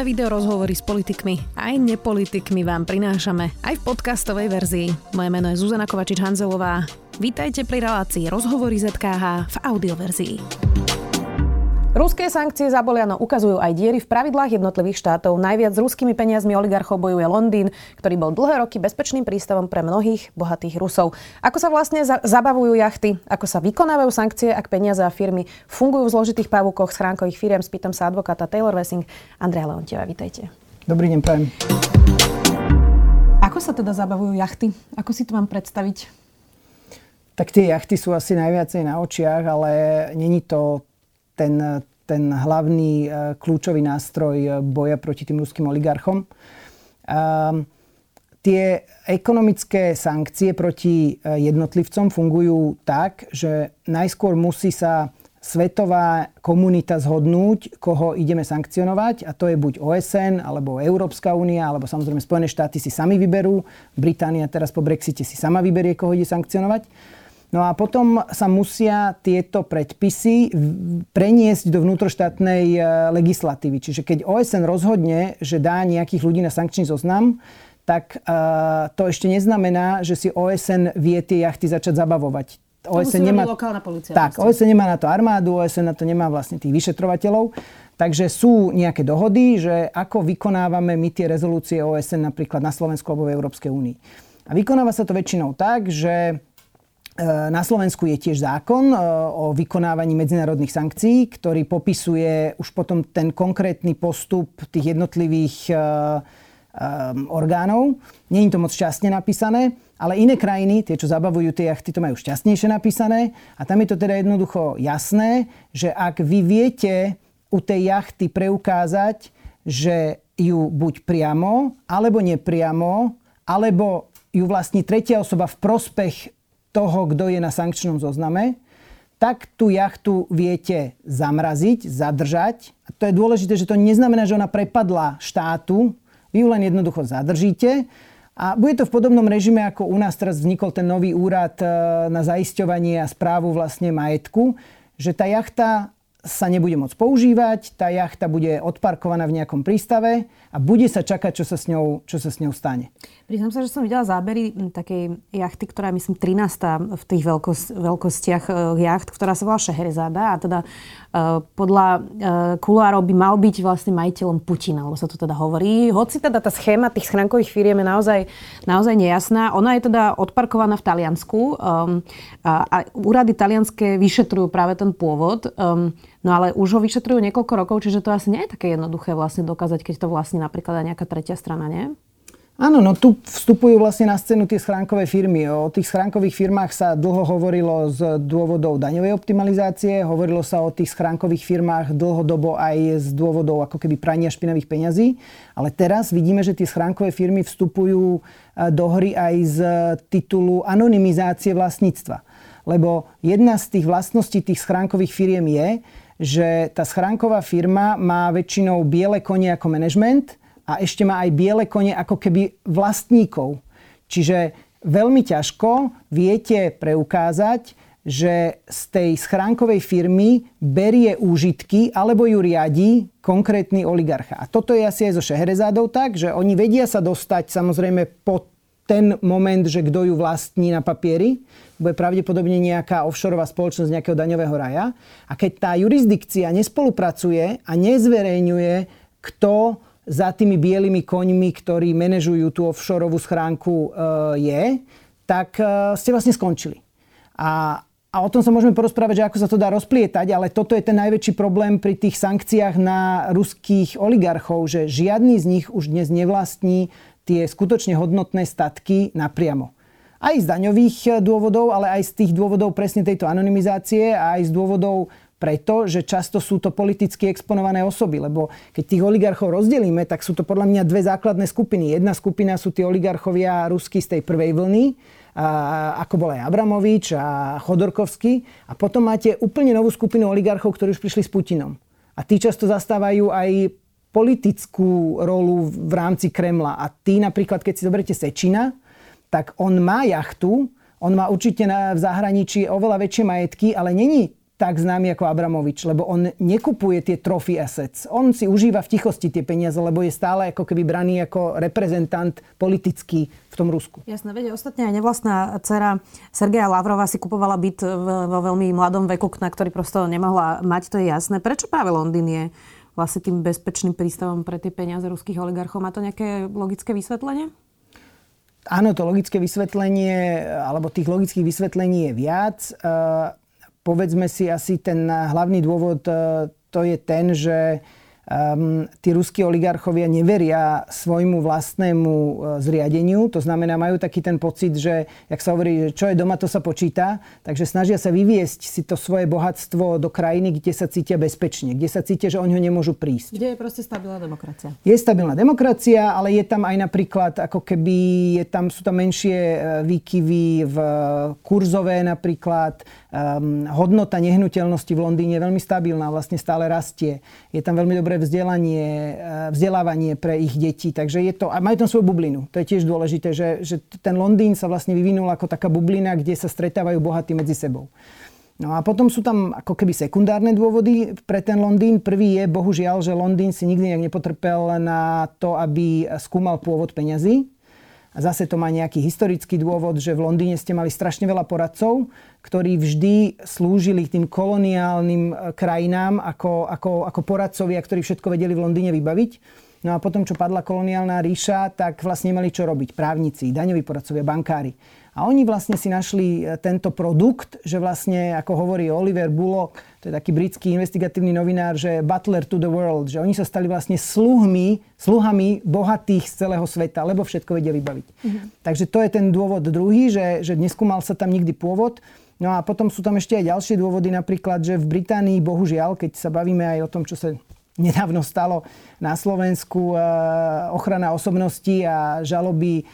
nové videorozhovory s politikmi aj nepolitikmi vám prinášame aj v podcastovej verzii. Moje meno je Zuzana Kovačič-Hanzelová. Vítajte pri relácii Rozhovory ZKH v audioverzii. Ruské sankcie za Poliano ukazujú aj diery v pravidlách jednotlivých štátov. Najviac s ruskými peniazmi oligarchov bojuje Londýn, ktorý bol dlhé roky bezpečným prístavom pre mnohých bohatých Rusov. Ako sa vlastne zabavujú jachty? Ako sa vykonávajú sankcie, ak peniaze a firmy fungujú v zložitých pavúkoch schránkových firiem? Spýtam sa advokáta Taylor Wessing Andreja Leontieva. Vítajte. Dobrý deň, prajem. Ako sa teda zabavujú jachty? Ako si to mám predstaviť? Tak tie jachty sú asi najviacej na očiach, ale není to ten hlavný kľúčový nástroj boja proti tým ruským oligarchom. Tie ekonomické sankcie proti jednotlivcom fungujú tak, že najskôr musí sa svetová komunita zhodnúť, koho ideme sankcionovať, a to je buď OSN, alebo Európska únia, alebo samozrejme Spojené štáty si sami vyberú. Británia teraz po Brexite si sama vyberie, koho ide sankcionovať. No a potom sa musia tieto predpisy preniesť do vnútroštátnej legislatívy. Čiže keď OSN rozhodne, že dá nejakých ľudí na sankčný zoznam, tak to ešte neznamená, že si OSN vie tie jachty začať zabavovať. OSN nemá lokálna polícia. Tak, OSN nemá na to armádu, OSN na to nemá vlastne tých vyšetrovateľov. Takže sú nejaké dohody, že ako vykonávame my tie rezolúcie OSN napríklad na Slovensku alebo v Európskej únii. A vykonáva sa to väčšinou tak, že na Slovensku je tiež zákon o vykonávaní medzinárodných sankcií, ktorý popisuje už potom ten konkrétny postup tých jednotlivých orgánov. Nie je to moc šťastne napísané, ale iné krajiny, tie, čo zabavujú tie jachty, to majú šťastnejšie napísané. A tam je to teda jednoducho jasné, že ak vy viete u tej jachty preukázať, že ju buď priamo, alebo nepriamo, alebo ju vlastní tretia osoba v prospech toho, kto je na sankčnom zozname, tak tú jachtu viete zamraziť, zadržať. A to je dôležité, že to neznamená, že ona prepadla štátu. Vy ju len jednoducho zadržíte. A bude to v podobnom režime, ako u nás teraz vznikol ten nový úrad na zaisťovanie a správu vlastne majetku, že tá jachta sa nebude môcť používať, tá jachta bude odparkovaná v nejakom prístave a bude sa čakať, čo sa s ňou stane. Priznám sa, že som videla zábery takej jachty, ktorá je, myslím, 13. v tých veľkostiach jacht, ktorá sa volá Šeherezáda, a teda podľa kuloárov by mal byť vlastne majiteľom Putina, lebo sa to teda hovorí. Hoci teda tá schéma tých schránkových firiem je naozaj nejasná. Ona je teda odparkovaná v Taliansku a úrady talianske vyšetrujú práve ten pôvod. No ale už ho vyšetrujú niekoľko rokov, čiže to asi nie je také jednoduché vlastne dokázať, keď to vlastne napríklad aj nejaká tretia strana, nie? Áno, no tu vstupujú vlastne na scénu tie schránkové firmy. O tých schránkových firmách sa dlho hovorilo z dôvodov daňovej optimalizácie, hovorilo sa o tých schránkových firmách dlhodobo aj z dôvodov ako keby prania špinavých peňazí, ale teraz vidíme, že tie schránkové firmy vstupujú do hry aj z titulu anonymizácie vlastníctva. Lebo jedna z tých vlastností tých schránkových firiem je, že tá schránková firma má väčšinou biele kone ako manažment a ešte má aj biele kone ako keby vlastníkov. Čiže veľmi ťažko viete preukázať, že z tej schránkovej firmy berie úžitky alebo ju riadi konkrétny oligarcha. A toto je asi aj so Šeherezádou tak, že oni vedia sa dostať samozrejme pod ten moment, že kto ju vlastní na papieri, bude pravdepodobne nejaká offshoreová spoločnosť nejakého daňového raja. A keď tá jurisdikcia nespolupracuje a nezverejňuje, kto za tými bielými koňmi, ktorí manažujú tú offshoreovú schránku, je, tak ste vlastne skončili. A o tom sa môžeme porozprávať, že ako sa to dá rozplietať, ale toto je ten najväčší problém pri tých sankciách na ruských oligarchov, že žiadny z nich už dnes nevlastní tie skutočne hodnotné statky napriamo. Aj z daňových dôvodov, ale aj z tých dôvodov presne tejto anonymizácie a aj z dôvodov preto, že často sú to politicky exponované osoby, lebo keď tých oligarchov rozdelíme, tak sú to podľa mňa dve základné skupiny. Jedna skupina sú tí oligarchovia ruskí z tej prvej vlny, ako bol aj Abramovič a Chodorkovský, a potom máte úplne novú skupinu oligarchov, ktorí už prišli s Putinom. A tí často zastávajú aj politickú rolu v rámci Kremla. A tí napríklad, keď si zoberiete Sečina, tak on má jachtu, on má určite v zahraničí oveľa väčšie majetky, ale není tak známy ako Abramovič, lebo on nekupuje tie trophy assets. On si užíva v tichosti tie peniaze, lebo je stále ako keby braný ako reprezentant politický v tom Rusku. Jasné, veď ostatne aj nevlastná dcera Sergeja Lavrova si kupovala byt vo veľmi mladom veku, na ktorý prosto nemohla mať, to je jasné. Prečo práve Londýn je vlastne tým bezpečným prístavom pre tie peniaze ruských oligarchov? Má to nejaké logické vysvetlenie? Áno, to logické vysvetlenie, alebo tých logických vysvetlení je viac. Povedzme si asi ten hlavný dôvod, to je ten, že tí ruskí oligarchovia neveria svojmu vlastnému zriadeniu. To znamená, majú taký ten pocit, že, jak sa hovorí, že čo je doma, to sa počíta. Takže snažia sa vyviesť si to svoje bohatstvo do krajiny, kde sa cítia bezpečne, kde sa cítia, že o ňo nemôžu prísť. Kde je proste stabilná demokracia. Je stabilná demokracia, ale je tam aj napríklad, ako keby sú tam menšie výkyvy v kurzové napríklad. Hodnota nehnuteľnosti v Londýne je veľmi stabilná, vlastne stále rastie. Je tam veľmi dobré vzdelávanie pre ich deti, takže je to, a majú tam svoju bublinu. To je tiež dôležité, že ten Londýn sa vlastne vyvinul ako taká bublina, kde sa stretávajú bohatí medzi sebou. No a potom sú tam ako keby sekundárne dôvody pre ten Londýn. Prvý je, bohužiaľ, že Londýn si nikdy nepotrpel na to, aby skúmal pôvod peňazí. A zase to má nejaký historický dôvod, že v Londýne ste mali strašne veľa poradcov, ktorí vždy slúžili tým koloniálnym krajinám ako poradcovia, ktorí všetko vedeli v Londýne vybaviť. No a potom, čo padla koloniálna ríša, tak vlastne nemali čo robiť. Právnici, daňoví poradcovia, bankári. A oni vlastne si našli tento produkt, že vlastne, ako hovorí Oliver Bullock, to je taký britský investigatívny novinár, že butler to the world, že oni sa stali vlastne sluhami bohatých z celého sveta, lebo všetko vedeli vybaviť. Mhm. Takže to je ten dôvod druhý, že neskúmal sa tam nikdy pôvod. No a potom sú tam ešte aj ďalšie dôvody, napríklad, že v Británii, bohužiaľ, keď sa bavíme aj o tom, čo sa nedávno stalo na Slovensku, ochrana osobnosti a žaloby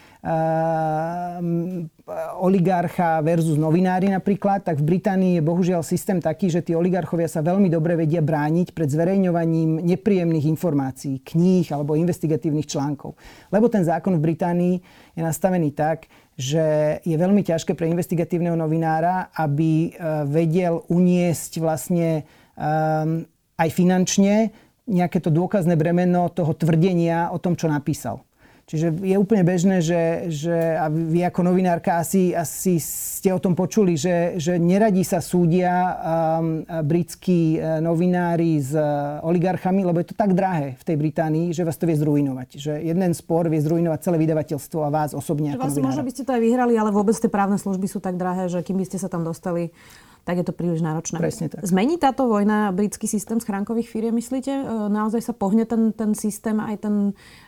oligarcha versus novinári napríklad, tak v Británii je bohužiaľ systém taký, že tí oligarchovia sa veľmi dobre vedia brániť pred zverejňovaním nepríjemných informácií, kníh alebo investigatívnych článkov. Lebo ten zákon v Británii je nastavený tak, že je veľmi ťažké pre investigatívneho novinára, aby vedel uniesť vlastne aj finančne nejaké to dôkazné bremeno toho tvrdenia o tom, čo napísal. Čiže je úplne bežné, a vy ako novinárka asi ste o tom počuli, že neradi sa súdia britskí novinári s oligarchami, lebo je to tak drahé v tej Británii, že vás to vie zruinovať. Že jeden spor vie zruinovať celé vydavateľstvo a vás osobne ako novinára. Možno by ste to aj vyhrali, ale vôbec tie právne služby sú tak drahé, že kým by ste sa tam dostali, tak je to príliš náročné. Presne tak. Zmení táto vojna britský systém schránkových firiem, myslíte? Naozaj sa pohne ten systém, aj ten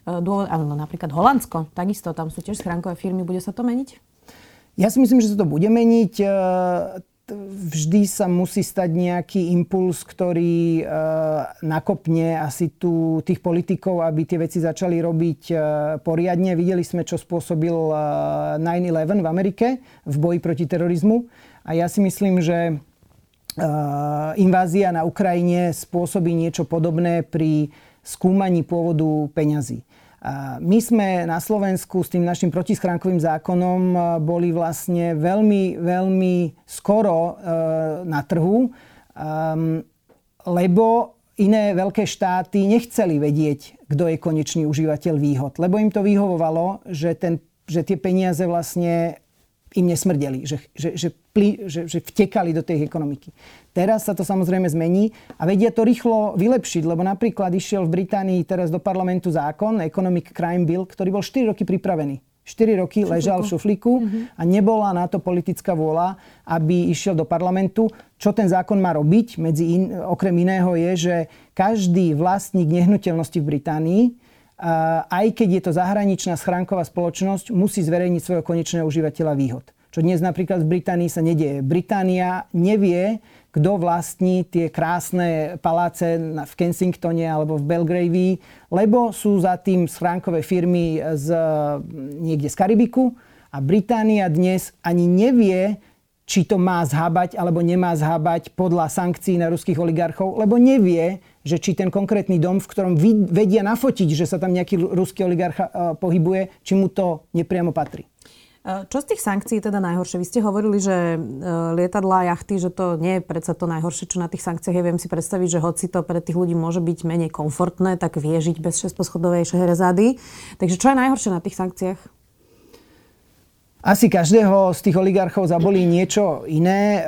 dôvod, áno, napríklad Holandsko, takisto, tam sú tiež schránkové firmy, bude sa to meniť? Ja si myslím, že sa to bude meniť. Vždy sa musí stať nejaký impuls, ktorý nakopne asi tých politikov, aby tie veci začali robiť poriadne. Videli sme, čo spôsobil 9/11 v Amerike v boji proti terorizmu. A ja si myslím, že invázia na Ukrajine spôsobí niečo podobné pri skúmaní pôvodu peňazí. My sme na Slovensku s tým našim protischránkovým zákonom boli vlastne veľmi, veľmi skoro na trhu, lebo iné veľké štáty nechceli vedieť, kto je konečný užívateľ výhod. Lebo im to vyhovovalo, že tie peniaze vlastne im nesmrdeli, že vtekali do tej ekonomiky. Teraz sa to samozrejme zmení a vedia to rýchlo vylepšiť, lebo napríklad išiel v Británii teraz do parlamentu zákon, Economic Crime Bill, ktorý bol 4 roky pripravený. 4 roky ležal v šuflíku a nebola na to politická vôľa, aby išiel do parlamentu. Čo ten zákon má robiť? Okrem iného je, že každý vlastník nehnuteľnosti v Británii, aj keď je to zahraničná schránková spoločnosť, musí zverejniť svojho konečného užívateľa výhod. Čo dnes napríklad v Británii sa nedieje. Británia nevie, kto vlastní tie krásne paláce v Kensingtone alebo v Belgravii, lebo sú za tým schránkové firmy niekde z Karibiku a Británia dnes ani nevie, či to má zhábať alebo nemá zhábať podľa sankcií na ruských oligarchov, lebo nevie, že či ten konkrétny dom, v ktorom vedia nafotiť, že sa tam nejaký ruský oligarcha pohybuje, či mu to nepriamo patrí. Čo z tých sankcií teda najhoršie? Vy ste hovorili, že lietadlá, jachty, že to nie je predsa to najhoršie, čo na tých sankciách je. Viem si predstaviť, že hoci to pre tých ľudí môže byť menej komfortné, tak vie žiť bez 6-poschodovej Šeherezády. Takže čo je najhoršie na tých sankciách? Asi každého z tých oligarchov zabolí niečo iné.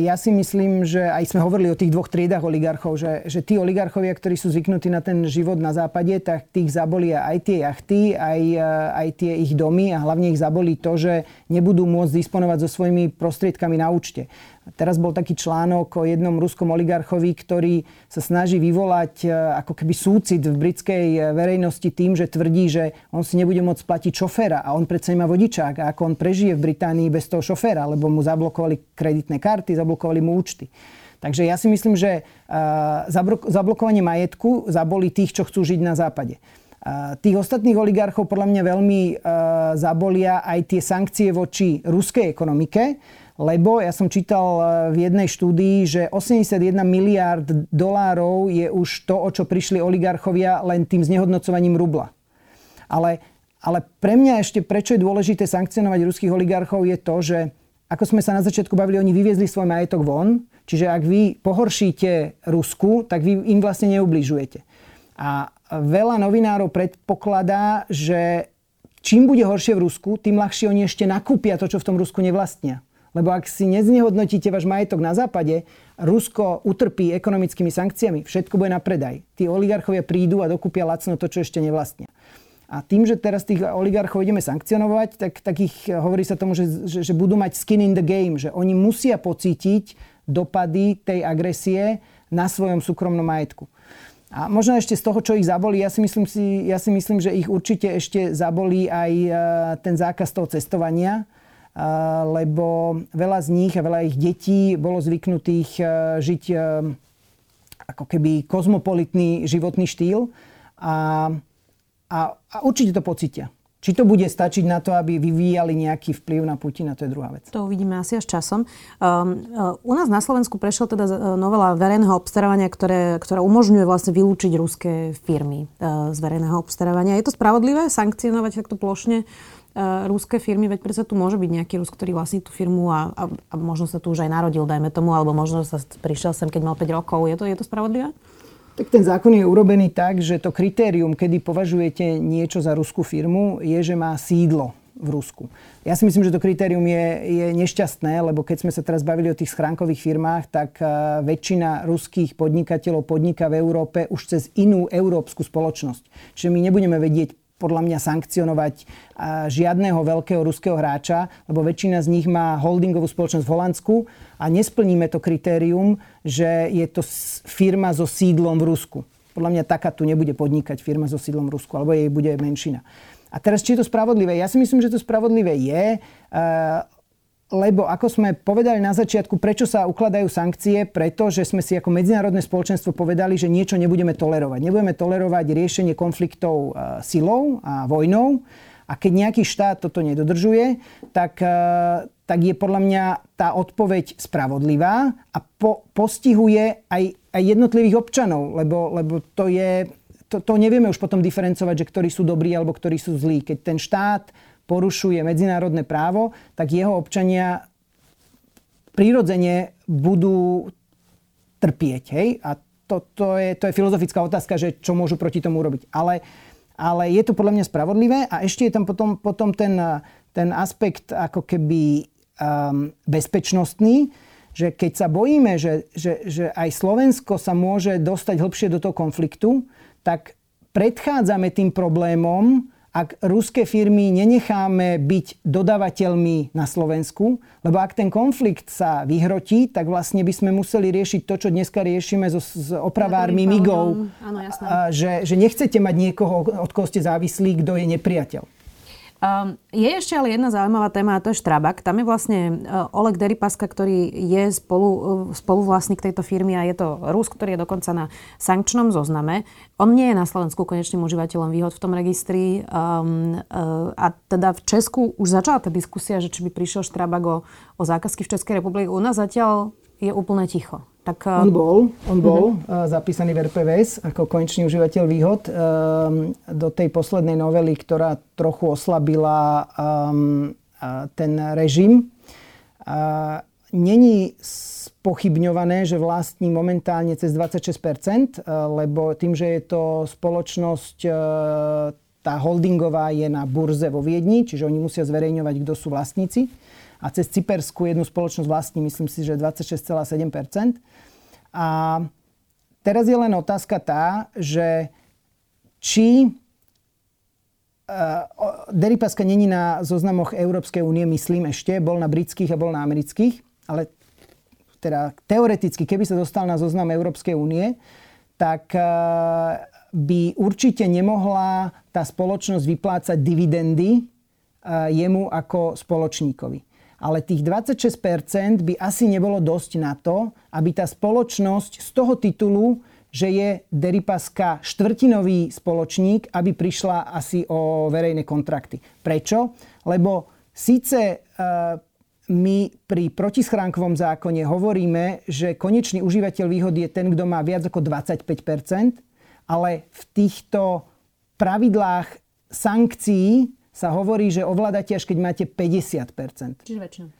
Ja si myslím, že aj sme hovorili o tých dvoch triedách oligarchov, že tí oligarchovia, ktorí sú zvyknutí na ten život na západe, tak tých zabolia aj tie jachty, aj tie ich domy a hlavne ich zabolí to, že nebudú môcť disponovať so svojimi prostriedkami na účte. Teraz bol taký článok o jednom ruskom oligarchovi, ktorý sa snaží vyvolať ako keby súcit v britskej verejnosti tým, že tvrdí, že on si nebude môcť platiť šoféra a on predsa nemá vodičák a ako on prežije v Británii bez toho šoféra, lebo mu zablokovali kreditné karty, zablokovali mu účty. Takže ja si myslím, že zablokovanie majetku zabolí tých, čo chcú žiť na západe. Tých ostatných oligarchov podľa mňa veľmi zabolia aj tie sankcie voči ruskej ekonomike, lebo ja som čítal v jednej štúdii, že 81 miliárd dolárov je už to, o čo prišli oligarchovia len tým znehodnocovaním rubla. Ale pre mňa ešte, prečo je dôležité sankcionovať ruských oligarchov, je to, že ako sme sa na začiatku bavili, oni vyviezli svoj majetok von, čiže ak vy pohoršíte Rusku, tak vy im vlastne neubližujete. A veľa novinárov predpokladá, že čím bude horšie v Rusku, tým ľahšie oni ešte nakúpia to, čo v tom Rusku nevlastnia. Lebo ak si neznehodnotíte váš majetok na západe, Rusko utrpí ekonomickými sankciami. Všetko bude na predaj. Tí oligarchovia prídu a dokúpia lacno to, čo ešte nevlastnia. A tým, že teraz tých oligarchov ideme sankcionovať, tak ich, hovorí sa tomu, že budú mať skin in the game. Že oni musia pocítiť dopady tej agresie na svojom súkromnom majetku. A možno ešte z toho, čo ich zabolí, ja si myslím, že ich určite ešte zabolí aj ten zákaz toho cestovania, lebo veľa z nich a veľa ich detí bolo zvyknutých žiť ako keby kozmopolitný životný štýl a určite to pocítia. Či to bude stačiť na to, aby vyvíjali nejaký vplyv na Putina, to je druhá vec. To uvidíme asi až časom. U nás na Slovensku prešla teda novela verejného obstarávania, ktorá umožňuje vlastne vylúčiť ruské firmy z verejného obstarávania. Je to spravodlivé sankcionovať takto plošne ruské firmy, veď predsa tu môže byť nejaký Rus, ktorý vlastní tú firmu a možno sa tu už aj narodil, dajme tomu, alebo možno sa prišiel sem, keď mal 5 rokov. Je to spravodlivé? Tak ten zákon je urobený tak, že to kritérium, kedy považujete niečo za ruskú firmu, je, že má sídlo v Rusku. Ja si myslím, že to kritérium je nešťastné, lebo keď sme sa teraz bavili o tých schránkových firmách, tak väčšina ruských podnikateľov podniká v Európe už cez inú európsku spoločnosť. Čiže my nebudeme vedieť podľa mňa sankcionovať žiadneho veľkého ruského hráča, lebo väčšina z nich má holdingovú spoločnosť v Holandsku a nesplníme to kritérium, že je to firma so sídlom v Rusku. Podľa mňa taká tu nebude podnikať firma so sídlom v Rusku, alebo jej bude menšina. A teraz, či je to spravodlivé? Ja si myslím, že to spravodlivé je, lebo ako sme povedali na začiatku, prečo sa ukladajú sankcie, pretože sme si ako medzinárodné spoločenstvo povedali, že niečo nebudeme tolerovať. Nebudeme tolerovať riešenie konfliktov silou a vojnou. A keď nejaký štát toto nedodržuje, tak je podľa mňa tá odpoveď spravodlivá a postihuje aj jednotlivých občanov, lebo to je... To nevieme už potom diferencovať, že ktorí sú dobrí alebo ktorí sú zlí. Keď ten štát porušuje medzinárodné právo, tak jeho občania prirodzene budú trpieť. Hej? A to je filozofická otázka, že čo môžu proti tomu urobiť. Ale je to podľa mňa spravodlivé a ešte je tam potom ten aspekt ako keby bezpečnostný, že keď sa bojíme, že aj Slovensko sa môže dostať hlbšie do toho konfliktu, tak predchádzame tým problémom, ak ruské firmy nenecháme byť dodávateľmi na Slovensku, lebo ak ten konflikt sa vyhrotí, tak vlastne by sme museli riešiť to, čo dneska riešime s opravármi MIGov, že nechcete mať niekoho, od koho ste závislí, kto je nepriateľ. Je ešte ale jedna zaujímavá téma, a to je Strabag. Tam je vlastne Oleg Deripaska, ktorý je spoluvlastník tejto firmy a je to Rus, ktorý je dokonca na sankčnom zozname. On nie je na Slovensku konečným užívateľom výhod v tom registri. A teda v Česku už začala tá diskusia, že či by prišiel Strabag o zákazky v Českej republike. U nás zatiaľ je úplne ticho. Tak, on bol zapísaný v RPVS ako konečný užívateľ výhod do tej poslednej novely, ktorá trochu oslabila ten režim. Není spochybňované, že vlastní momentálne cez 26%, lebo tým, že je to spoločnosť, tá holdingová je na burze vo Viedni, čiže oni musia zverejňovať, kto sú vlastníci. A cez cyperskú jednu spoločnosť vlastní, myslím si, že 26,7%. A teraz je len otázka tá, že či Deripaska není na zoznamoch Európskej únie, myslím ešte, bol na britských a bol na amerických, ale teda teoreticky, keby sa dostal na zoznam Európskej únie, tak by určite nemohla tá spoločnosť vyplácať dividendy jemu ako spoločníkovi. Ale tých 26% by asi nebolo dosť na to, aby tá spoločnosť z toho titulu, že je Deripaska štvrtinový spoločník, aby prišla asi o verejné kontrakty. Prečo? Lebo síce my pri protischránkovom zákone hovoríme, že konečný užívateľ výhody je ten, kto má viac ako 25%, ale v týchto pravidlách sankcií sa hovorí, že ovládate až keď máte 50%.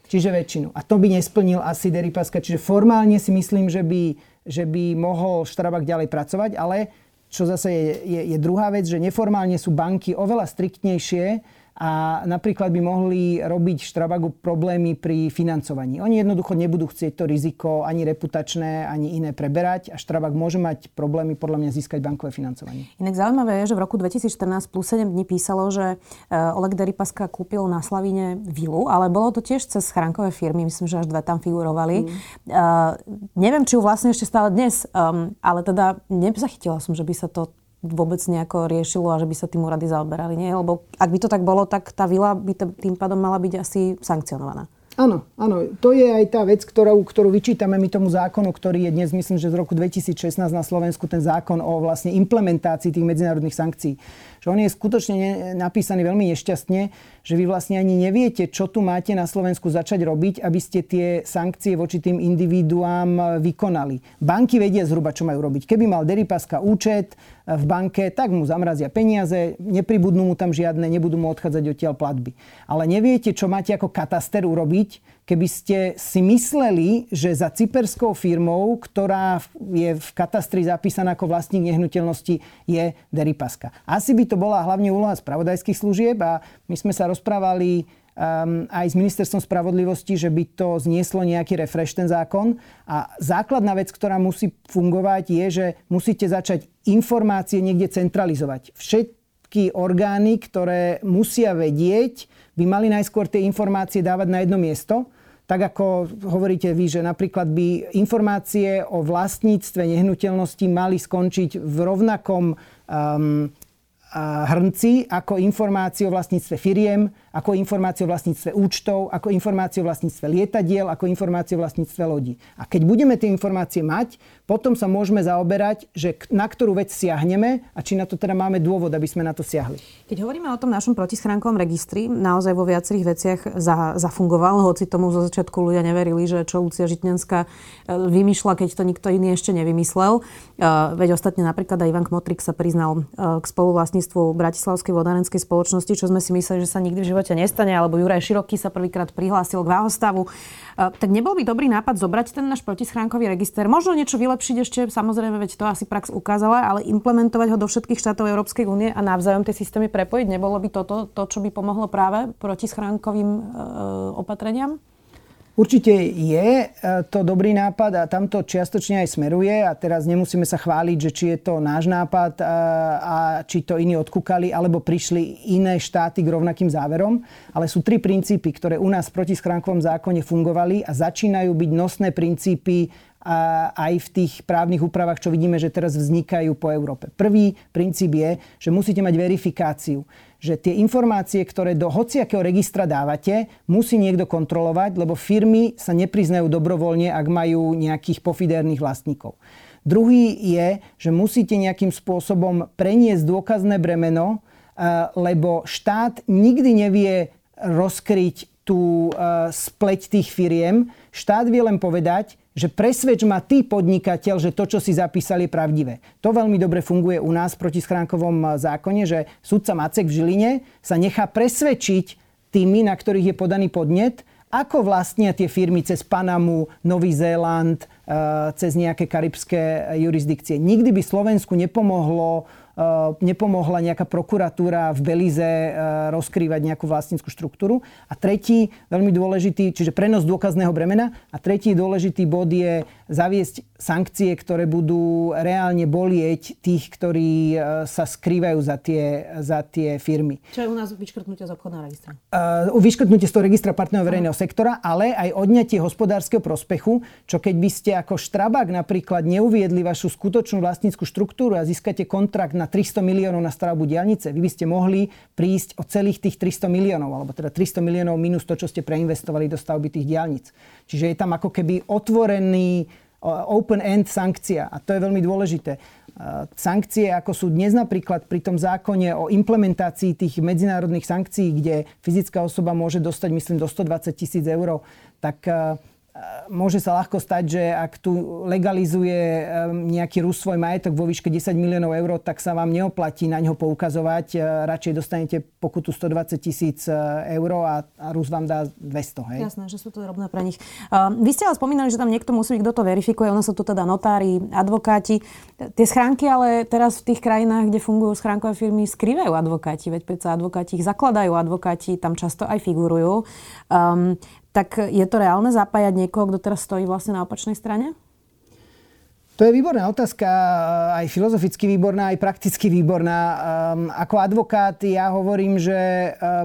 Čiže väčšinu. A to by nesplnil asi Deripaska. Čiže formálne si myslím, že by mohol Strabag ďalej pracovať, ale čo zase je druhá vec, že neformálne sú banky oveľa striktnejšie a napríklad by mohli robiť Strabagu problémy pri financovaní. Oni jednoducho nebudú chcieť to riziko ani reputačné, ani iné preberať a Strabag môže mať problémy podľa mňa získať bankové financovanie. Inak zaujímavé je, že v roku 2014 plus 7 dní písalo, že Oleg Deripaska kúpil na Slavíne vilu, ale bolo to tiež cez schránkové firmy, myslím, že až dve tam figurovali. Neviem, či ju vlastne ešte stále dnes, ale teda nezachytila som, že by sa to vôbec nejako riešilo a že by sa tým úrady zaoberali, nie? Lebo ak by to tak bolo, tak tá vila by tým pádom mala byť asi sankcionovaná. Áno. To je aj tá vec, ktorú vyčítame my tomu zákonu, ktorý je dnes, myslím, že z roku 2016 na Slovensku ten zákon o vlastne implementácii tých medzinárodných sankcií. Že on je skutočne napísaný veľmi nešťastne, že vy vlastne ani neviete, čo tu máte na Slovensku začať robiť, aby ste tie sankcie voči tým individuám vykonali. Banky vedia zhruba, čo majú robiť. Keby mal Deripaska účet v banke, tak mu zamrazia peniaze, nepribudnú mu tam žiadne, nebudú mu odchádzať odtiaľ platby. Ale neviete, čo máte ako kataster urobiť, keby ste si mysleli, že za cyperskou firmou, ktorá je v katastri zapísaná ako vlastník nehnuteľnosti, je Deripaska. Asi by to bola hlavne úloha spravodajských služieb a my sme sa rozprávali aj s ministerstvom spravodlivosti, že by to znieslo nejaký refresh ten zákon. A základná vec, ktorá musí fungovať, je, že musíte začať informácie niekde centralizovať. Všetky orgány, ktoré musia vedieť, by mali najskôr tie informácie dávať na jedno miesto. Tak ako hovoríte vy, že napríklad by informácie o vlastníctve nehnuteľnosti mali skončiť v rovnakom hrnci ako informácie o vlastníctve firiem, ako informácie o vlastníctve účtov, ako informácie o vlastníctve lietadiel, ako informácie o vlastníctve lodí. A keď budeme tie informácie mať, potom sa môžeme zaoberať, že na ktorú vec siahneme a či na to teda máme dôvod, aby sme na to siahli. Keď hovoríme o tom našom protischránkovom registri, naozaj vo viacerých veciach zafungoval, hoci tomu zo začiatku ľudia neverili, že čo Lucia Žitňanská vymýšľa, keď to nikto iný ešte nevymyslel. Veď ostatne napríklad aj Ivan Kmotrík sa priznal k spoluvlastníctvu Bratislavskej vodárenskej spoločnosti, čo sme si mysleli, že sa nikdy v živote nestane, alebo Juraj Široký sa prvýkrát prihlásil k váhostavu. Tak nebol by dobrý nápad zobrať ten náš protischránkový register. Možno niečo vylepšiť ešte, samozrejme, veď to asi prax ukázala, ale implementovať ho do všetkých štátov Európskej únie a navzájom tie systémy prepojiť. Nebolo by toto to, čo by pomohlo práve protischránkovým opatreniam? Určite je to dobrý nápad a tam to čiastočne aj smeruje a teraz nemusíme sa chváliť, že či je to náš nápad a či to iní odkúkali alebo prišli iné štáty k rovnakým záverom, ale sú tri princípy, ktoré u nás v protischránkovom zákone fungovali a začínajú byť nosné princípy aj v tých právnych úpravách, čo vidíme, že teraz vznikajú po Európe. Prvý princíp je, že musíte mať verifikáciu, že tie informácie, ktoré do hociakého registra dávate, musí niekto kontrolovať, lebo firmy sa nepriznajú dobrovoľne, ak majú nejakých pofidérnych vlastníkov. Druhý je, že musíte nejakým spôsobom preniesť dôkazné bremeno, lebo štát nikdy nevie rozkryť tú spleť tých firiem. Štát vie len povedať, že presvedč ma ty, podnikateľ, že to, čo si zapísali, je pravdivé. To veľmi dobre funguje u nás v protischránkovom zákone, že sudca Macek v Žiline sa nechá presvedčiť tými, na ktorých je podaný podnet, ako vlastnia tie firmy cez Panamu, Nový Zéland, cez nejaké karibské jurisdikcie. Nikdy by Slovensku nepomohla nejaká prokuratúra v Belize rozkrývať nejakú vlastnícku štruktúru. A tretí, veľmi dôležitý, čiže prenos dôkazného bremena. A tretí dôležitý bod je zaviesť sankcie, ktoré budú reálne bolieť tých, ktorí sa skrývajú za tie firmy. Čo je u nás vyškrtnutie z obchodného registra? Vyškrtnutie z toho registra partnerov verejného sektora, ale aj odňatie hospodárskeho prospechu, čo keď by ste ako Strabag napríklad neuviedli vašu skutočnú vlastnícku štruktúru a získate kontrakt na 300 miliónov na stavbu diaľnice, vy by ste mohli prísť o celých tých 300 miliónov, alebo teda 300 miliónov minus to, čo ste preinvestovali do stavby tých diaľnic. Čiže je tam ako keby otvorený open-end sankcia. A to je veľmi dôležité. Sankcie, ako sú dnes napríklad pri tom zákone o implementácii tých medzinárodných sankcií, kde fyzická osoba môže dostať, myslím, do 120 000 eur, tak môže sa ľahko stať, že ak tu legalizuje nejaký Rus svoj majetok vo výške 10 miliónov eur, tak sa vám neoplatí na ňo poukazovať. Radšej dostanete pokutu 120 000 eur a Rus vám dá 200. Hej? Jasné, že sú to drobné pre nich. Vy ste ale spomínali, že tam niekto musí byť, kto to verifikuje. Ono sú tu teda notári, advokáti. Tie schránky ale teraz v tých krajinách, kde fungujú schránkové firmy, skrývajú advokáti. Veď predsa advokáti ich zakladajú, advokáti tam často aj figurujú. Tak je to reálne zapájať niekoho, kto teraz stojí vlastne na opačnej strane? To je výborná otázka, aj filozoficky výborná, aj prakticky výborná. Ako advokát ja hovorím, že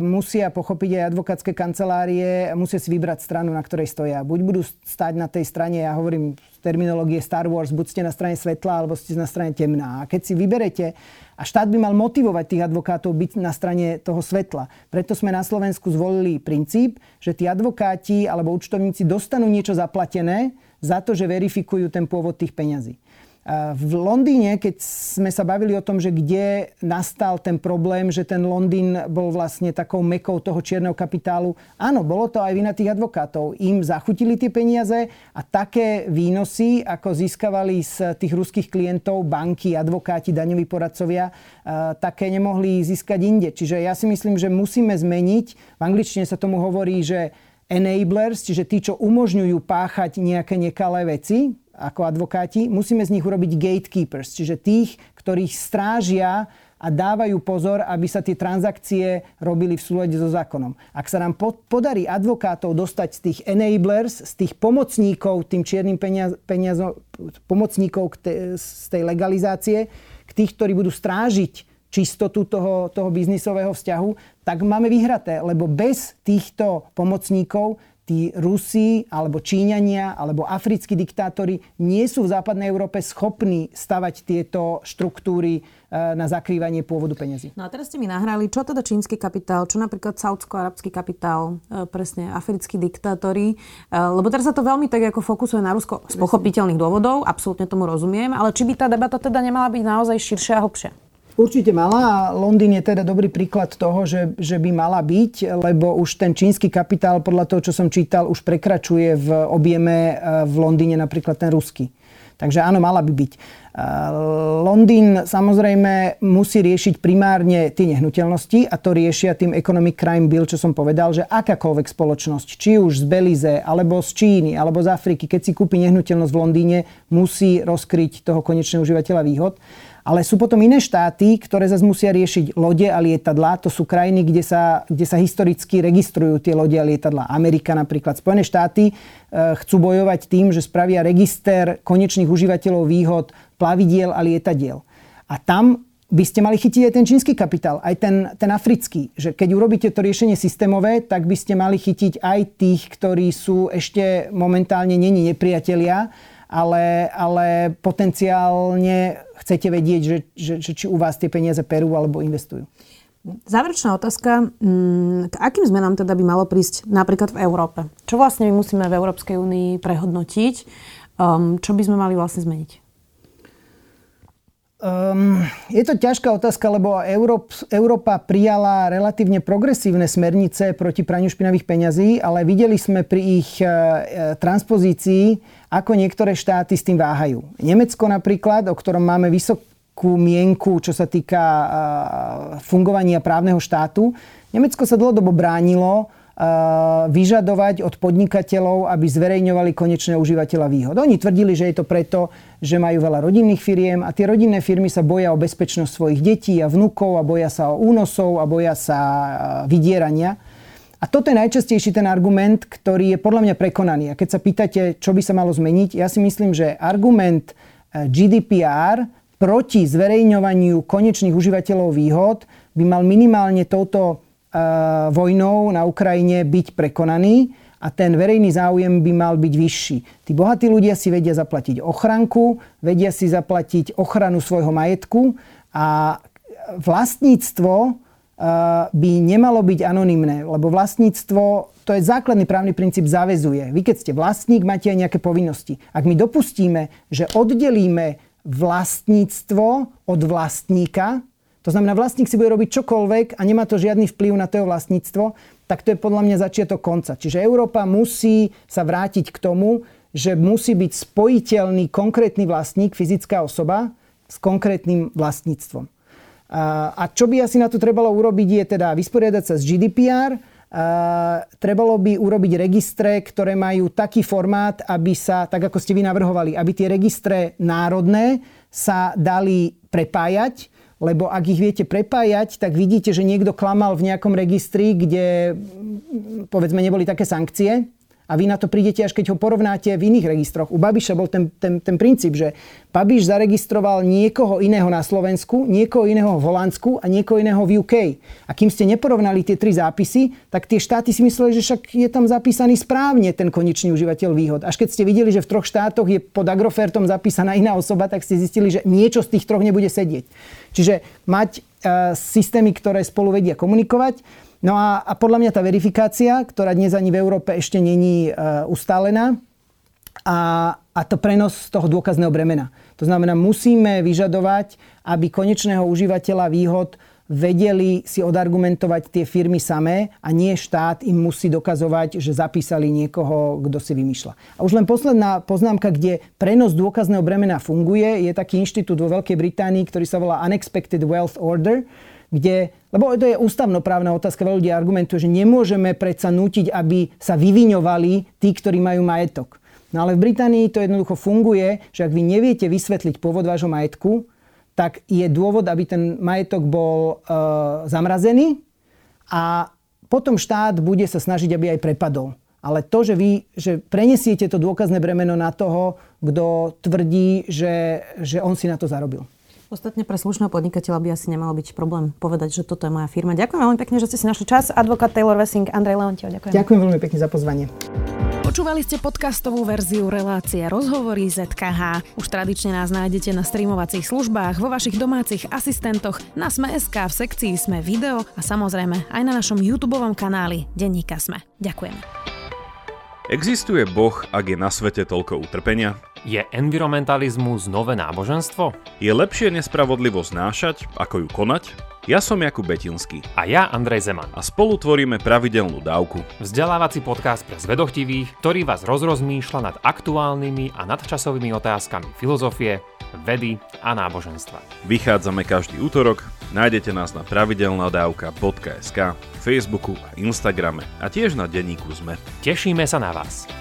musia pochopiť aj advokátske kancelárie, musia si vybrať stranu, na ktorej stoja. Buď budú stáť na tej strane, ja hovorím z terminológie Star Wars, buď ste na strane svetla, alebo ste na strane temná. A keď si vyberete, a štát by mal motivovať tých advokátov byť na strane toho svetla. Preto sme na Slovensku zvolili princíp, že tí advokáti alebo účtovníci dostanú niečo zaplatené, za to, že verifikujú ten pôvod tých peňazí. V Londýne, keď sme sa bavili o tom, že kde nastal ten problém, že ten Londýn bol vlastne takou mekou toho čierneho kapitálu, áno, bolo to aj vina tých advokátov. Im zachutili tie peniaze a také výnosy, ako získavali z tých ruských klientov banky, advokáti, daňoví poradcovia, také nemohli získať inde. Čiže ja si myslím, že musíme zmeniť, v angličtine sa tomu hovorí, že enablers, čiže tí, čo umožňujú páchať nejaké nekalé veci, ako advokáti, musíme z nich urobiť gatekeepers, čiže tých, ktorých strážia a dávajú pozor, aby sa tie transakcie robili v súlade so zákonom. Ak sa nám podarí advokátov dostať z tých enablers, z tých pomocníkov, tým čiernym pomocníkov z tej legalizácie, k tých, ktorí budú strážiť čistotu toho biznisového vzťahu, tak máme vyhraté, lebo bez týchto pomocníkov tí Rusi, alebo Číňania, alebo africkí diktátori nie sú v západnej Európe schopní stavať tieto štruktúry na zakrývanie pôvodu peňazí. No a teraz ste mi nahrali, čo teda čínsky kapitál, čo napríklad saúdsko-arabský kapitál, presne africkí diktátori, lebo teraz sa to veľmi tak ako fokusuje na Rusko z pochopiteľných dôvodov, absolútne tomu rozumiem, ale či by tá debata teda nemala byť naozaj širšia a hlbšia? Určite mala a Londýn je teda dobrý príklad toho, že by mala byť, lebo už ten čínsky kapitál, podľa toho, čo som čítal, už prekračuje v objeme v Londýne napríklad ten ruský. Takže áno, mala by byť. Londýn samozrejme musí riešiť primárne tie nehnuteľnosti a to riešia tým Economic Crime Bill, čo som povedal, že akákoľvek spoločnosť, či už z Belize, alebo z Číny, alebo z Afriky, keď si kúpi nehnuteľnosť v Londýne, musí rozkryť toho konečného užívateľa výhod. Ale sú potom iné štáty, ktoré zase musia riešiť lode a lietadlá. To sú krajiny, kde sa historicky registrujú tie lode a lietadlá. Amerika napríklad. Spojené štáty chcú bojovať tým, že spravia register konečných užívateľov výhod plavidiel a lietadiel. A tam by ste mali chytiť aj ten čínsky kapitál, aj ten africký. Že keď urobíte to riešenie systémové, tak by ste mali chytiť aj tých, ktorí sú ešte momentálne není nepriatelia, ale potenciálne chcete vedieť, že či u vás tie peniaze perú alebo investujú. Záverečná otázka. K akým zmenám teda by malo prísť napríklad v Európe? Čo vlastne my musíme v Európskej únii prehodnotiť? Čo by sme mali vlastne zmeniť? Je to ťažká otázka, lebo Európa prijala relatívne progresívne smernice proti praniu špinavých peňazí, ale videli sme pri ich transpozícii, ako niektoré štáty s tým váhajú. Nemecko napríklad, o ktorom máme vysokú kritickú mienku, čo sa týka fungovania právneho štátu. Nemecko sa dlhodobo bránilo vyžadovať od podnikateľov, aby zverejňovali konečného užívateľa výhod. Oni tvrdili, že je to preto, že majú veľa rodinných firiem a tie rodinné firmy sa boja o bezpečnosť svojich detí a vnukov a boja sa o únosov a boja sa vydierania. A toto je najčastejší ten argument, ktorý je podľa mňa prekonaný. A keď sa pýtate, čo by sa malo zmeniť, ja si myslím, že argument GDPR proti zverejňovaniu konečných užívateľov výhod by mal minimálne touto vojnou na Ukrajine byť prekonaný a ten verejný záujem by mal byť vyšší. Tí bohatí ľudia si vedia zaplatiť ochranku, vedia si zaplatiť ochranu svojho majetku a vlastníctvo by nemalo byť anonymné, lebo vlastníctvo, to je základný právny princíp, zaväzuje. Vy keď ste vlastník, máte aj nejaké povinnosti. Ak my dopustíme, že oddelíme vlastníctvo od vlastníka, to znamená, vlastník si bude robiť čokoľvek a nemá to žiadny vplyv na to jeho vlastníctvo, tak to je podľa mňa začiatok konca. Čiže Európa musí sa vrátiť k tomu, že musí byť spojiteľný konkrétny vlastník, fyzická osoba, s konkrétnym vlastníctvom. A čo by asi na to trebalo urobiť, je teda vysporiadať sa s GDPR, trebalo by urobiť registre, ktoré majú taký formát, aby sa, tak ako ste vy navrhovali, aby tie registre národné sa dali prepájať, lebo ak ich viete prepájať, tak vidíte, že niekto klamal v nejakom registri, kde povedzme neboli také sankcie a vy na to prídete, až keď ho porovnáte v iných registroch. U Babiša bol ten princíp, že Babiš zaregistroval niekoho iného na Slovensku, niekoho iného v Holandsku a niekoho iného v UK. A kým ste neporovnali tie tri zápisy, tak tie štáty si mysleli, že však je tam zapísaný správne ten konečný užívateľ výhod. Až keď ste videli, že v troch štátoch je pod Agrofertom zapísaná iná osoba, tak ste zistili, že niečo z tých troch nebude sedieť. Čiže mať systémy, ktoré spolu vedia komunikovať. No a podľa mňa tá verifikácia, ktorá dnes ani v Európe ešte není ustálená, a to prenos toho dôkazného bremena. To znamená, musíme vyžadovať, aby konečného užívateľa výhod vedeli si odargumentovať tie firmy samé a nie štát im musí dokazovať, že zapísali niekoho, kto si vymýšľa. A už len posledná poznámka, kde prenos dôkazného bremena funguje, je taký inštitút vo Veľkej Británii, ktorý sa volá Unexpected Wealth Order, kde, lebo to je ústavnoprávna otázka, veľa ľudí argumentuje, že nemôžeme predsa nútiť, aby sa vyviňovali tí, ktorí majú majetok. No ale v Británii to jednoducho funguje, že ak vy neviete vysvetliť pôvod vášho majetku, tak je dôvod, aby ten majetok bol zamrazený a potom štát bude sa snažiť, aby aj prepadol. Ale to, že vy že prenesiete to dôkazné bremeno na toho, kto tvrdí, že on si na to zarobil. Ostatne pre slušného podnikateľa by asi nemalo byť problém povedať, že toto je moja firma. Ďakujem veľmi pekne, že ste si našli čas. Advokát Taylor Wessing, Andrej Leontiev, ďakujem. Ďakujem veľmi pekne za pozvanie. Počúvali ste podcastovú verziu relácie Rozhovory ZKH. Už tradične nás nájdete na streamovacích službách, vo vašich domácich asistentoch, na Sme.sk, v sekcii Sme video a samozrejme aj na našom YouTubeovom kanáli Denníka Sme. Ďakujeme. Existuje Boh, ak je na svete toľko utrpenia? Je environmentalizmus nové náboženstvo? Je lepšie nespravodlivo znášať, ako ju konať? Ja som Jakub Betinský. A ja Andrej Zeman. A spolu tvoríme Pravidelnú dávku. Vzdelávací podcast pre zvedochtivých, ktorý vás rozrozmýšľa nad aktuálnymi a nadčasovými otázkami filozofie, vedy a náboženstva. Vychádzame každý útorok, nájdete nás na pravidelnadavka.sk, Facebooku a Instagrame a tiež na denníku Sme. Tešíme sa na vás.